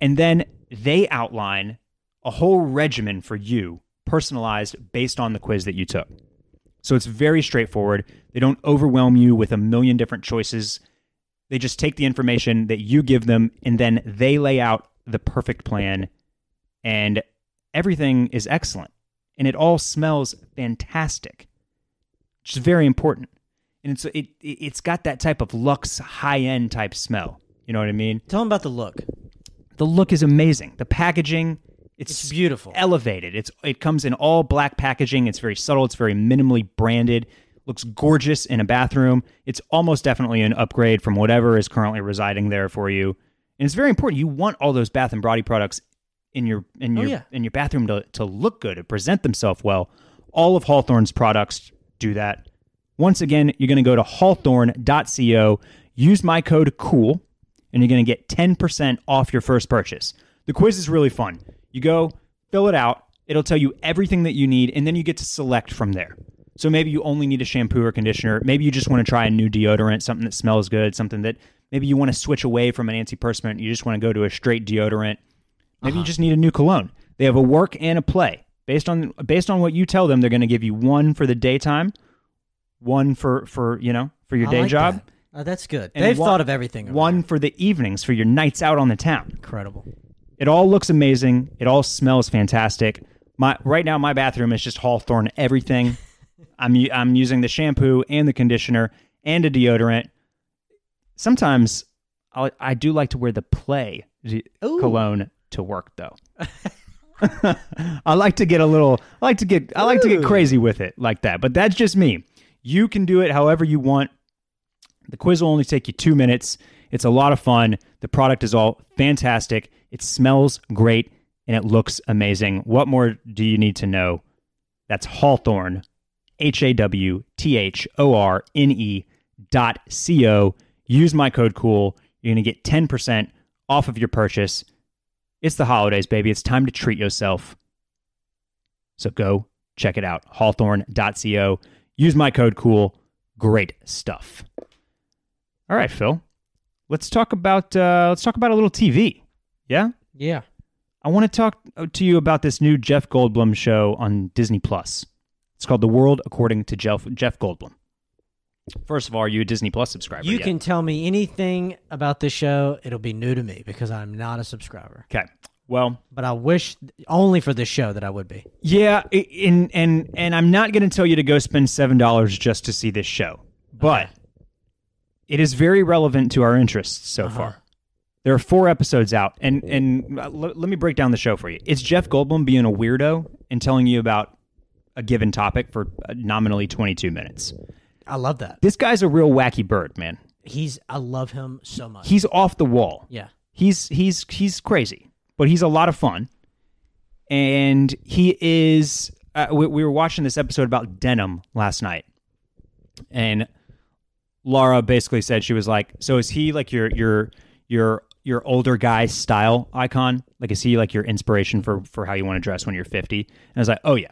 And then they outline a whole regimen for you, personalized based on the quiz that you took. So it's very straightforward. They don't overwhelm you with a million different choices. They just take the information that you give them, and then they lay out the perfect plan. And everything is excellent. And it all smells fantastic, which is very important. And so it's got that type of luxe, high-end type smell. You know what I mean? Tell them about the look. The look is amazing. The packaging, it's beautiful. Elevated. It comes in all black packaging. It's very subtle. It's very minimally branded. Looks gorgeous in a bathroom. It's almost definitely an upgrade from whatever is currently residing there for you. And it's very important. You want all those bath and body products in your bathroom to look good, to present themselves well. All of Hawthorne's products do that. Once again, you're going to go to hawthorne.co, use my code COOL, and you're going to get 10% off your first purchase. The quiz is really fun. You go, fill it out, it'll tell you everything that you need, and then you get to select from there. So maybe you only need a shampoo or conditioner. Maybe you just want to try a new deodorant, something that smells good, something that maybe you want to switch away from an antiperspirant. You just want to go to a straight deodorant. Maybe you just need a new cologne. They have a work and a play. Based on what you tell them, they're going to give you one for the daytime, one for your day job. That. That's good. And they've thought of everything. One for the evenings, for your nights out on the town. Incredible. It all looks amazing. It all smells fantastic. Right now, my bathroom is just Hawthorne everything. I'm using the shampoo and the conditioner and a deodorant. Sometimes I do like to wear the Play cologne to work though. I like to get crazy with it like that. But that's just me. You can do it however you want. The quiz will only take you 2 minutes. It's a lot of fun. The product is all fantastic. It smells great, and it looks amazing. What more do you need to know? That's Hawthorne, HAWTHORNE.co. Use my code COOL. You're going to get 10% off of your purchase. It's the holidays, baby. It's time to treat yourself. So go check it out, hawthorne.co. Use my code COOL. Great stuff. All right, Phil. Let's talk about a little TV. Yeah? Yeah. I want to talk to you about this new Jeff Goldblum show on Disney+. It's called The World According to Jeff Goldblum. First of all, are you a Disney+ subscriber? You can tell me anything about this show. It'll be new to me because I'm not a subscriber. Okay. Well, but I wish only for this show that I would be. Yeah, and I'm not going to tell you to go spend $7 just to see this show, but it is very relevant to our interests so far. There are 4 episodes out, and let me break down the show for you. It's Jeff Goldblum being a weirdo and telling you about a given topic for nominally 22 minutes. I love that. This guy's a real wacky bird, man. I love him so much. He's off the wall. Yeah, he's crazy. But he's a lot of fun, and he is. We were watching this episode about denim last night, and Laura basically said, she was like, "So is he like your older guy style icon? Like, is he like your inspiration for how you want to dress when you're 50?" And I was like, "Oh yeah,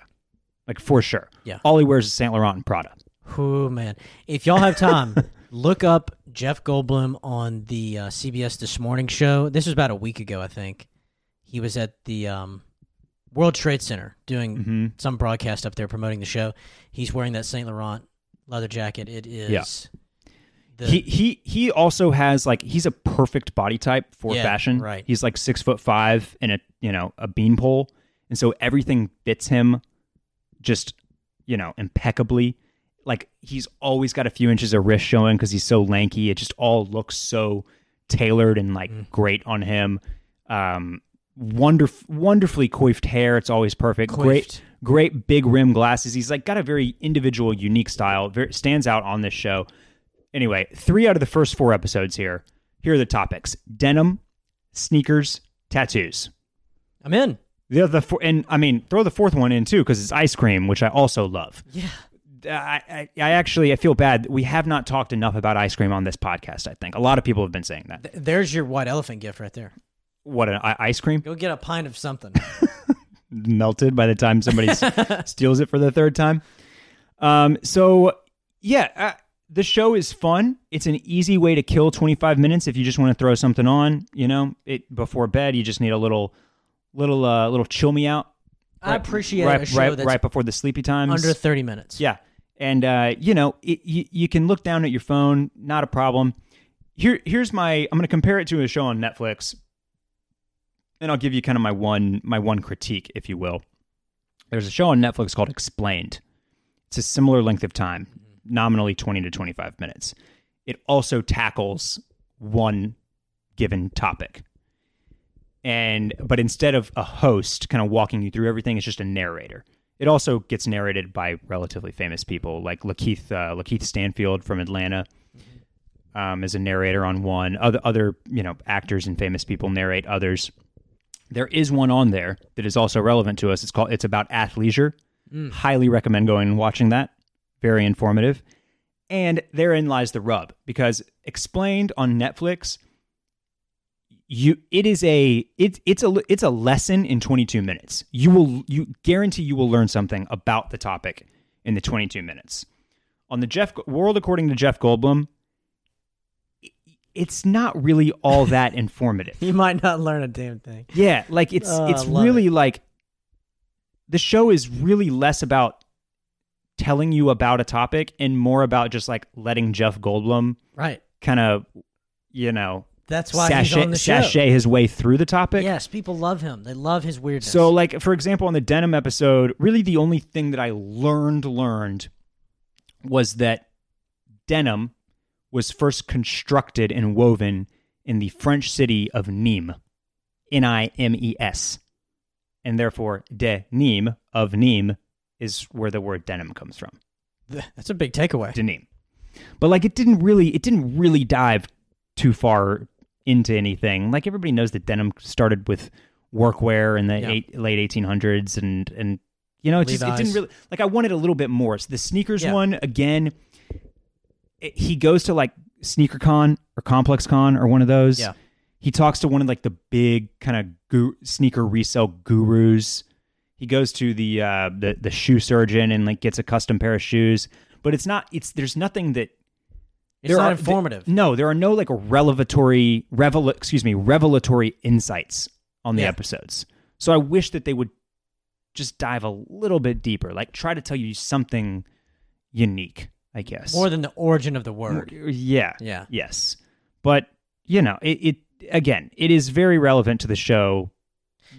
like for sure. Yeah, all he wears is Saint Laurent and Prada." Oh man, if y'all have time. Look up Jeff Goldblum on the CBS This Morning show. This was about a week ago, I think. he was at the World Trade Center doing some broadcast up there promoting the show. He's wearing that Saint Laurent leather jacket. It is. Yeah. He also has like he's a perfect body type for fashion. Right. He's like 6'5" and a beanpole, and so everything fits him just impeccably. Like he's always got a few inches of wrist showing because he's so lanky. It just all looks so tailored and like great on him. Wonderfully coiffed hair. It's always perfect. Coiffed. Great big rim glasses. He's like got a very individual, unique style. Very, stands out on this show. Anyway, 3 out of the first 4 episodes here. Here are the topics: denim, sneakers, tattoos. I'm in. Throw the 4th one in too because it's ice cream, which I also love. Yeah. I feel bad. We have not talked enough about ice cream on this podcast, I think. A lot of people have been saying that. There's your White Elephant gift right there. What, an ice cream? Go get a pint of something. Melted by the time somebody steals it for the 3rd time. The show is fun. It's an easy way to kill 25 minutes if you just want to throw something on, before bed. You just need a little chill me out. I appreciate a show that's right before the sleepy times. Under 30 minutes. Yeah. And, you can look down at your phone. Not a problem. I'm going to compare it to a show on Netflix. And I'll give you kind of my one critique, if you will. There's a show on Netflix called Explained. It's a similar length of time, nominally 20 to 25 minutes. It also tackles one given topic. But instead of a host kind of walking you through everything, it's just a narrator. It also gets narrated by relatively famous people, like Lakeith Stanfield from Atlanta is a narrator on one. Other actors and famous people narrate others. There is one on there that is also relevant to us. It's about athleisure. Highly recommend going and watching that. Very informative. And therein lies the rub, because Explained on Netflix... It's a lesson in 22 minutes. You guarantee you will learn something about the topic in the 22 minutes. On the World According to Jeff Goldblum, it's not really all that informative. You might not learn a damn thing. Yeah, like it's really like the show is really less about telling you about a topic and more about just like letting Jeff Goldblum kind of that's why he's on the show. Sashay his way through the topic. Yes, people love him. They love his weirdness. So, like, for example, on the denim episode, really the only thing that I learned was that denim was first constructed and woven in the French city of Nîmes, N-I-M-E-S. And therefore, de Nîmes, of Nîmes, is where the word denim comes from. That's a big takeaway. De Nîmes. But, like, it didn't really dive too far into anything. Like, everybody knows that denim started with workwear in the late 1800s and it didn't really, like, I wanted a little bit more. So the sneakers one, again, he goes to like SneakerCon or ComplexCon or one of those. Yeah. He talks to one of like the big kind of sneaker resale gurus. He goes to the shoe surgeon and like gets a custom pair of shoes, but it's not informative. There are no like revelatory insights on the episodes. So I wish that they would just dive a little bit deeper, like try to tell you something unique, I guess. More than the origin of the word. Yeah. Yeah. Yes. But, it is very relevant to the show.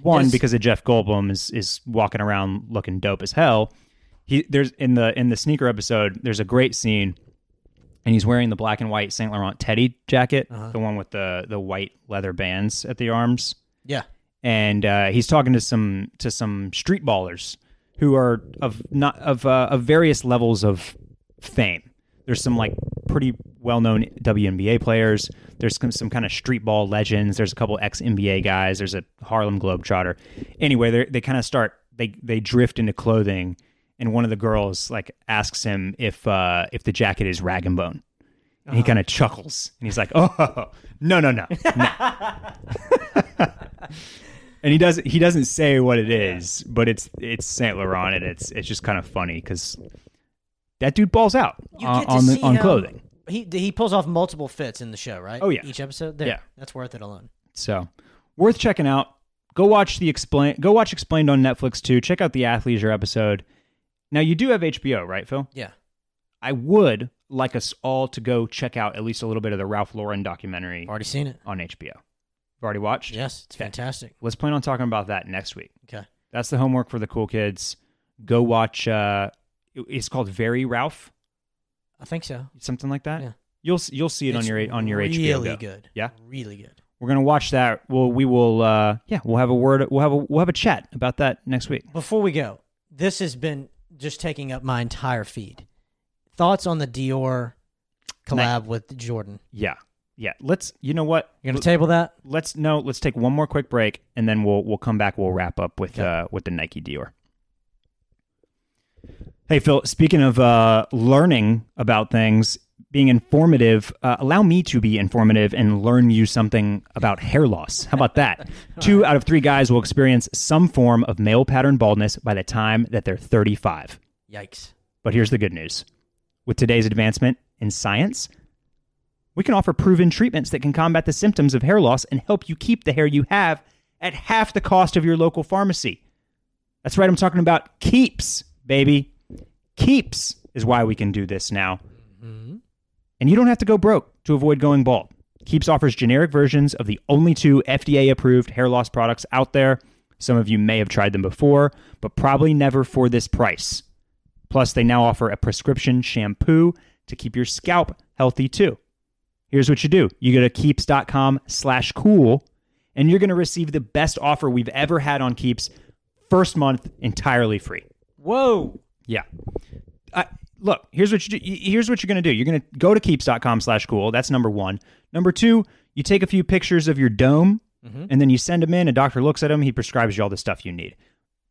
One, because of Jeff Goldblum is walking around looking dope as hell. There's in the sneaker episode, there's a great scene. And he's wearing the black and white Saint Laurent Teddy jacket, the one with the white leather bands at the arms. Yeah, and he's talking to some street ballers who are of various levels of fame. There's some like pretty well known WNBA players. There's some kind of street ball legends. There's a couple ex NBA guys. There's a Harlem Globetrotter. Anyway, they kind of they drift into clothing. And one of the girls like asks him if the jacket is rag and bone, and he kind of chuckles and he's like, "Oh, no." And he doesn't say what it is, but it's Saint Laurent, and it's just kind of funny because that dude balls out on clothing. He pulls off multiple fits in the show, right? Oh yeah, each episode. There. Yeah, that's worth it alone. So worth checking out. Go watch the Explained on Netflix too. Check out the Athleisure episode. Now you do have HBO, right, Phil? Yeah. I would like us all to go check out at least a little bit of the Ralph Lauren documentary. Already seen it on HBO. Already watched? Yes, it's fantastic. Let's plan on talking about that next week. Okay. That's the homework for the cool kids. Go watch. It's called Very Ralph. I think so. Something like that. Yeah. You'll see it on your HBO. Really good. Yeah. Really good. We're gonna watch that. We'll have a word. We'll have a chat about that next week. Before we go, this has been just taking up my entire feed. Thoughts on the Dior collab with Jordan? Yeah. Yeah, let's. You know what? You're gonna table that. Let's take one more quick break, and then we'll come back. We'll wrap up with the Nike Dior. Hey Phil, speaking of learning about things, being informative, allow me to be informative and learn you something about hair loss. How about that? 2 out of 3 guys will experience some form of male pattern baldness by the time that they're 35. Yikes! But here's the good news: with today's advancement in science, we can offer proven treatments that can combat the symptoms of hair loss and help you keep the hair you have at half the cost of your local pharmacy. That's right, I'm talking about Keeps, baby. Keeps is why we can do this now. Mm-hmm. And you don't have to go broke to avoid going bald. Keeps offers generic versions of the only 2 FDA-approved hair loss products out there. Some of you may have tried them before, but probably never for this price. Plus, they now offer a prescription shampoo to keep your scalp healthy, too. Here's what you do. You go to keeps.com/cool, and you're going to receive the best offer we've ever had on Keeps. First month entirely free. Whoa. Yeah. Look, here's what you do. Here's what you're going to do. You're going to go to keeps.com/cool. That's number one. Number two, you take a few pictures of your dome, and then you send them in. A doctor looks at them. He prescribes you all the stuff you need.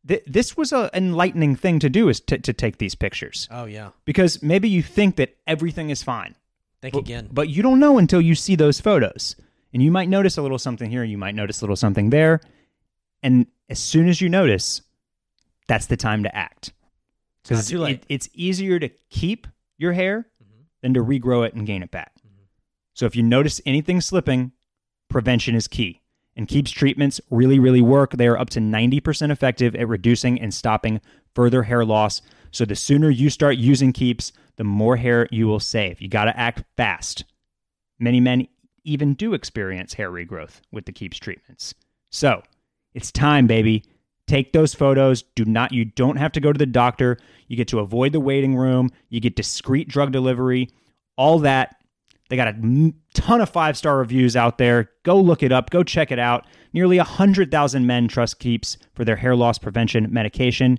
This was an enlightening thing to do, is to take these pictures. Oh, yeah. Because maybe you think that everything is fine. But you don't know until you see those photos. And you might notice a little something here, you might notice a little something there. And as soon as you notice, that's the time to act. Because it's easier to keep your hair than to regrow it and gain it back. Mm-hmm. So if you notice anything slipping, prevention is key. And Keeps treatments really, really work. They are up to 90% effective at reducing and stopping further hair loss. So the sooner you start using Keeps, the more hair you will save. You got to act fast. Many men even do experience hair regrowth with the Keeps treatments. So it's time, baby. Take those photos. You don't have to go to the doctor. You get to avoid the waiting room. You get discreet drug delivery. All that. They got a ton of 5-star reviews out there. Go look it up. Go check it out. Nearly 100,000 men trust Keeps for their hair loss prevention medication.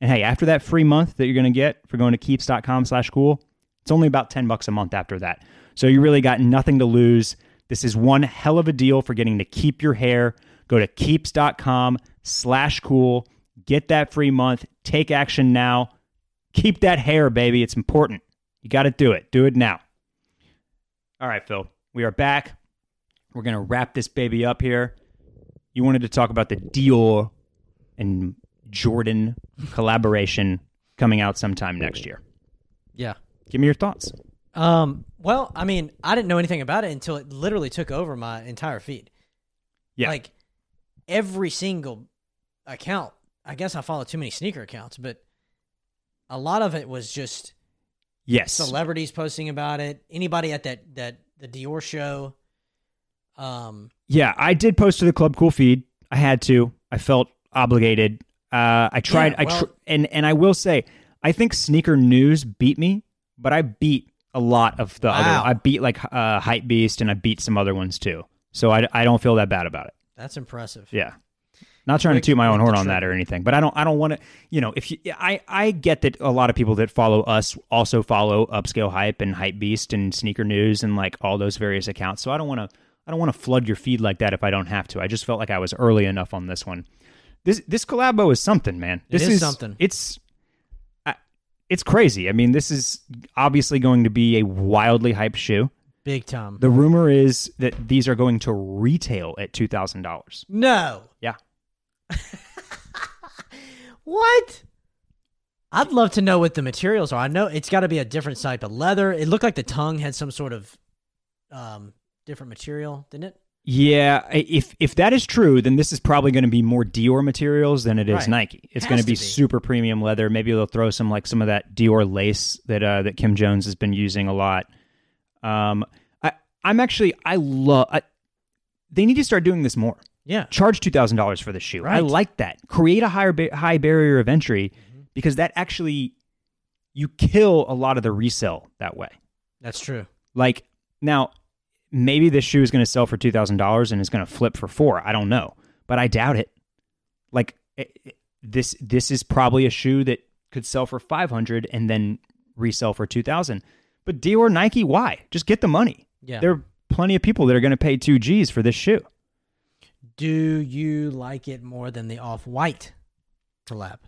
And hey, after that free month that you're going to get for going to keeps.com/cool, it's only about $10 a month after that. So you really got nothing to lose. This is one hell of a deal for getting to keep your hair. Go to keeps.com/cool. Get that free month. Take action now. Keep that hair, baby. It's important. You got to do it. Do it now. All right, Phil, we are back. We're going to wrap this baby up here. You wanted to talk about the Dior and Jordan collaboration coming out sometime next year. Yeah. Give me your thoughts. Well, I mean, I didn't know anything about it until it literally took over my entire feed. Yeah. Like, every single account, I guess I follow too many sneaker accounts, but a lot of it was just... Yes. Celebrities posting about it. Anybody at the Dior show. Yeah, I did post to the Club Cool feed. I had to. I felt obligated. I tried. Yeah, well, and I will say, I think sneaker news beat me, but I beat a lot of the other. I beat like Hypebeast, and I beat some other ones too. So I don't feel that bad about it. That's impressive. Yeah. Not trying to toot my own horn on that or anything, but I don't want to, you know, if you, I get that a lot of people that follow us also follow Upscale Hype and Hypebeast and Sneaker News and like all those various accounts. So I don't want to flood your feed like that if I don't have to. I just felt like I was early enough on this one. This collabo is something, man. This is something. It's crazy. I mean, this is obviously going to be a wildly hyped shoe. Big time. The rumor is that these are going to retail at $2,000. No. Yeah. What? I'd love to know what the materials are. I know it's got to be a different type of leather. It looked like the tongue had some sort of different material, didn't it? Yeah, if that is true, then this is probably going to be more Dior materials than it is Nike. It's going to be super premium leather. Maybe they'll throw some of that Dior lace that Kim Jones has been using a lot. They need to start doing this more. Yeah, charge $2,000 for the shoe. Right. I like that. Create a high barrier of entry, because that actually you kill a lot of the resale that way. That's true. Like now. Maybe this shoe is going to sell for $2,000 and it's going to flip for $4,000. I don't know, but I doubt it. Like this is probably a shoe that could sell for $500 and then resell for $2,000. But Dior, Nike, why? Just get the money. Yeah, there are plenty of people that are going to pay $2,000 for this shoe. Do you like it more than the Off-White collab?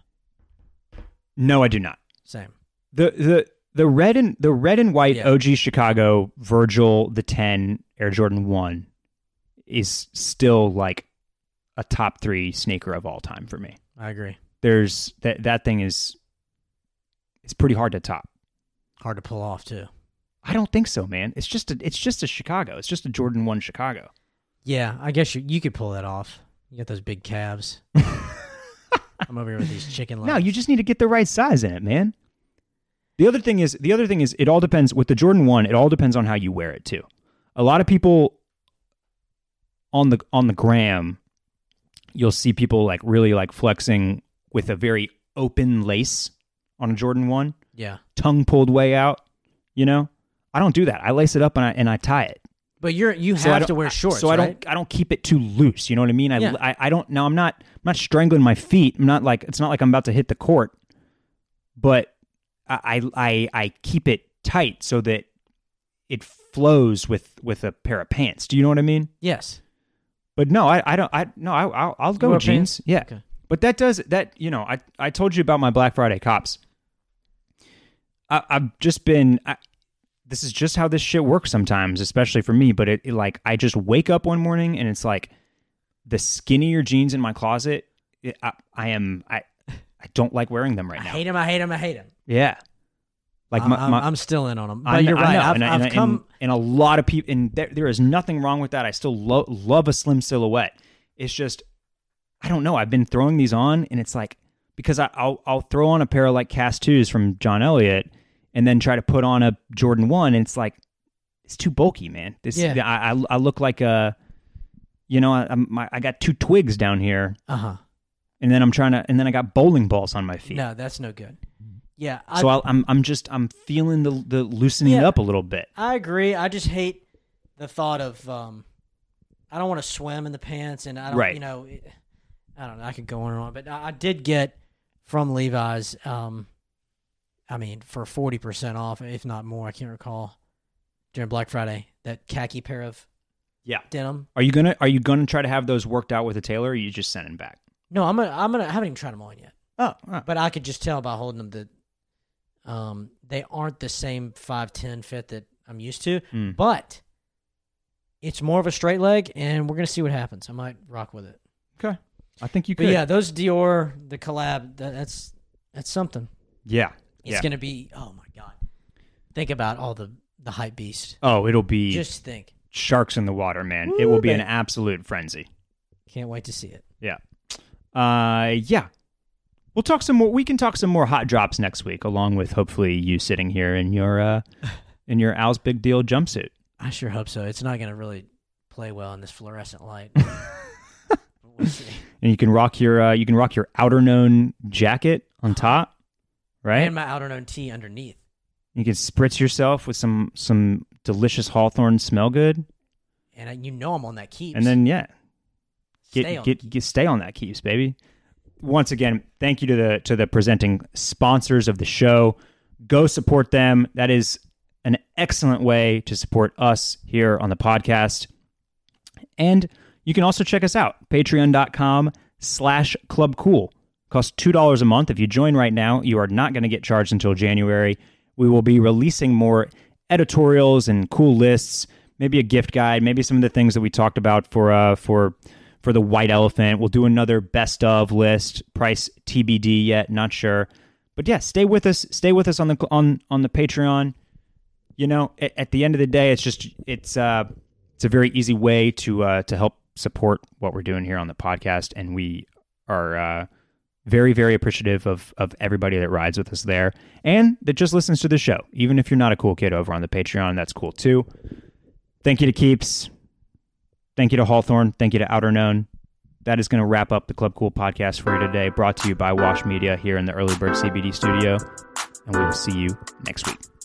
No, I do not. Same. The red and white OG Chicago Virgil the 10 Air Jordan 1 is still like a top 3 sneaker of all time for me. I agree. There's that thing is it's pretty hard to top. Hard to pull off too. I don't think so, man. It's just a Chicago. It's just a Jordan 1 Chicago. Yeah, I guess you could pull that off. You got those big calves. I'm over here with these chicken legs. No, you just need to get the right size in it, man. The other thing is, it all depends with the Jordan 1. It all depends on how you wear it too. A lot of people on the gram, you'll see people like really like flexing with a very open lace on a Jordan 1. Yeah, tongue pulled way out. You know, I don't do that. I lace it up and I tie it. But you have to wear shorts. So I don't keep it too loose. You know what I mean? I don't now. I'm not strangling my feet. I'm not like it's not like I'm about to hit the court, but. I keep it tight so that it flows with a pair of pants. Do you know what I mean? Yes. But no, I'll go with jeans. Pants? Yeah. Okay. But I told you about my Black Friday cops. This is just how this shit works sometimes, especially for me, but I just wake up one morning and it's like the skinnier jeans in my closet. I don't like wearing them right now. I hate them. Yeah. Like I'm still in on them. But you're right. I've come... And a lot of people... And there is nothing wrong with that. I still love a slim silhouette. It's just... I don't know. I've been throwing these on, and it's like... Because I'll throw on a pair of like Cast 2s from John Elliott and then try to put on a Jordan 1, and it's like... It's too bulky, man. I look like a... You know, I got two twigs down here. Uh-huh. And then and then I got bowling balls on my feet. No, that's no good. Yeah. So I'm feeling the loosening it up a little bit. I agree. I just hate the thought of, I don't want to swim in the pants and I don't, you know, I don't know. I could go on and on, but I did get from Levi's, for 40% off, if not more, I can't recall during Black Friday, that khaki pair of denim. Are you going to try to have those worked out with a tailor or are you just sending back? No, I haven't even tried them on yet. Oh, right. But I could just tell by holding them that they aren't the same 5'10" fit that I'm used to. Mm. But it's more of a straight leg, and we're gonna see what happens. I might rock with it. Okay, I think you could. But yeah, those Dior, the collab, that's something. Yeah, it's gonna be. Oh my god, think about all the hype beast. Oh, it'll be. Just think, sharks in the water, man. It will be an absolute frenzy. Can't wait to see it. Yeah. We'll talk some more. We can talk some more hot drops next week, along with hopefully you sitting here in your Al's Big Deal jumpsuit. I sure hope so. It's not going to really play well in this fluorescent light. But we'll see. And you can rock your Outer Known jacket on top, right? And my Outer Known tee underneath. You can spritz yourself with some delicious Hawthorne smell good. And I'm on that Keeps. And then stay on that Keeps, baby. Once again, thank you to the presenting sponsors of the show. Go support them. That is an excellent way to support us here on the podcast. And you can also check us out, patreon.com/clubcool. Costs $2 a month. If you join right now, you are not going to get charged until January. We will be releasing more editorials and cool lists, maybe a gift guide, maybe some of the things that we talked about for the White Elephant. We'll do another best of list, price TBD yet, not sure. But yeah, stay with us on the Patreon. You know, at the end of the day, it's It's a very easy way to help support what we're doing here on the podcast, and we are very, very appreciative of everybody that rides with us there and that just listens to the show. Even if you're not a cool kid over on the Patreon, that's cool too. Thank you to Keeps. Thank you to Hawthorne. Thank you to Outer Known. That is going to wrap up the Club Cool podcast for you today, brought to you by Washed Media here in the Early Bird CBD studio. And we will see you next week.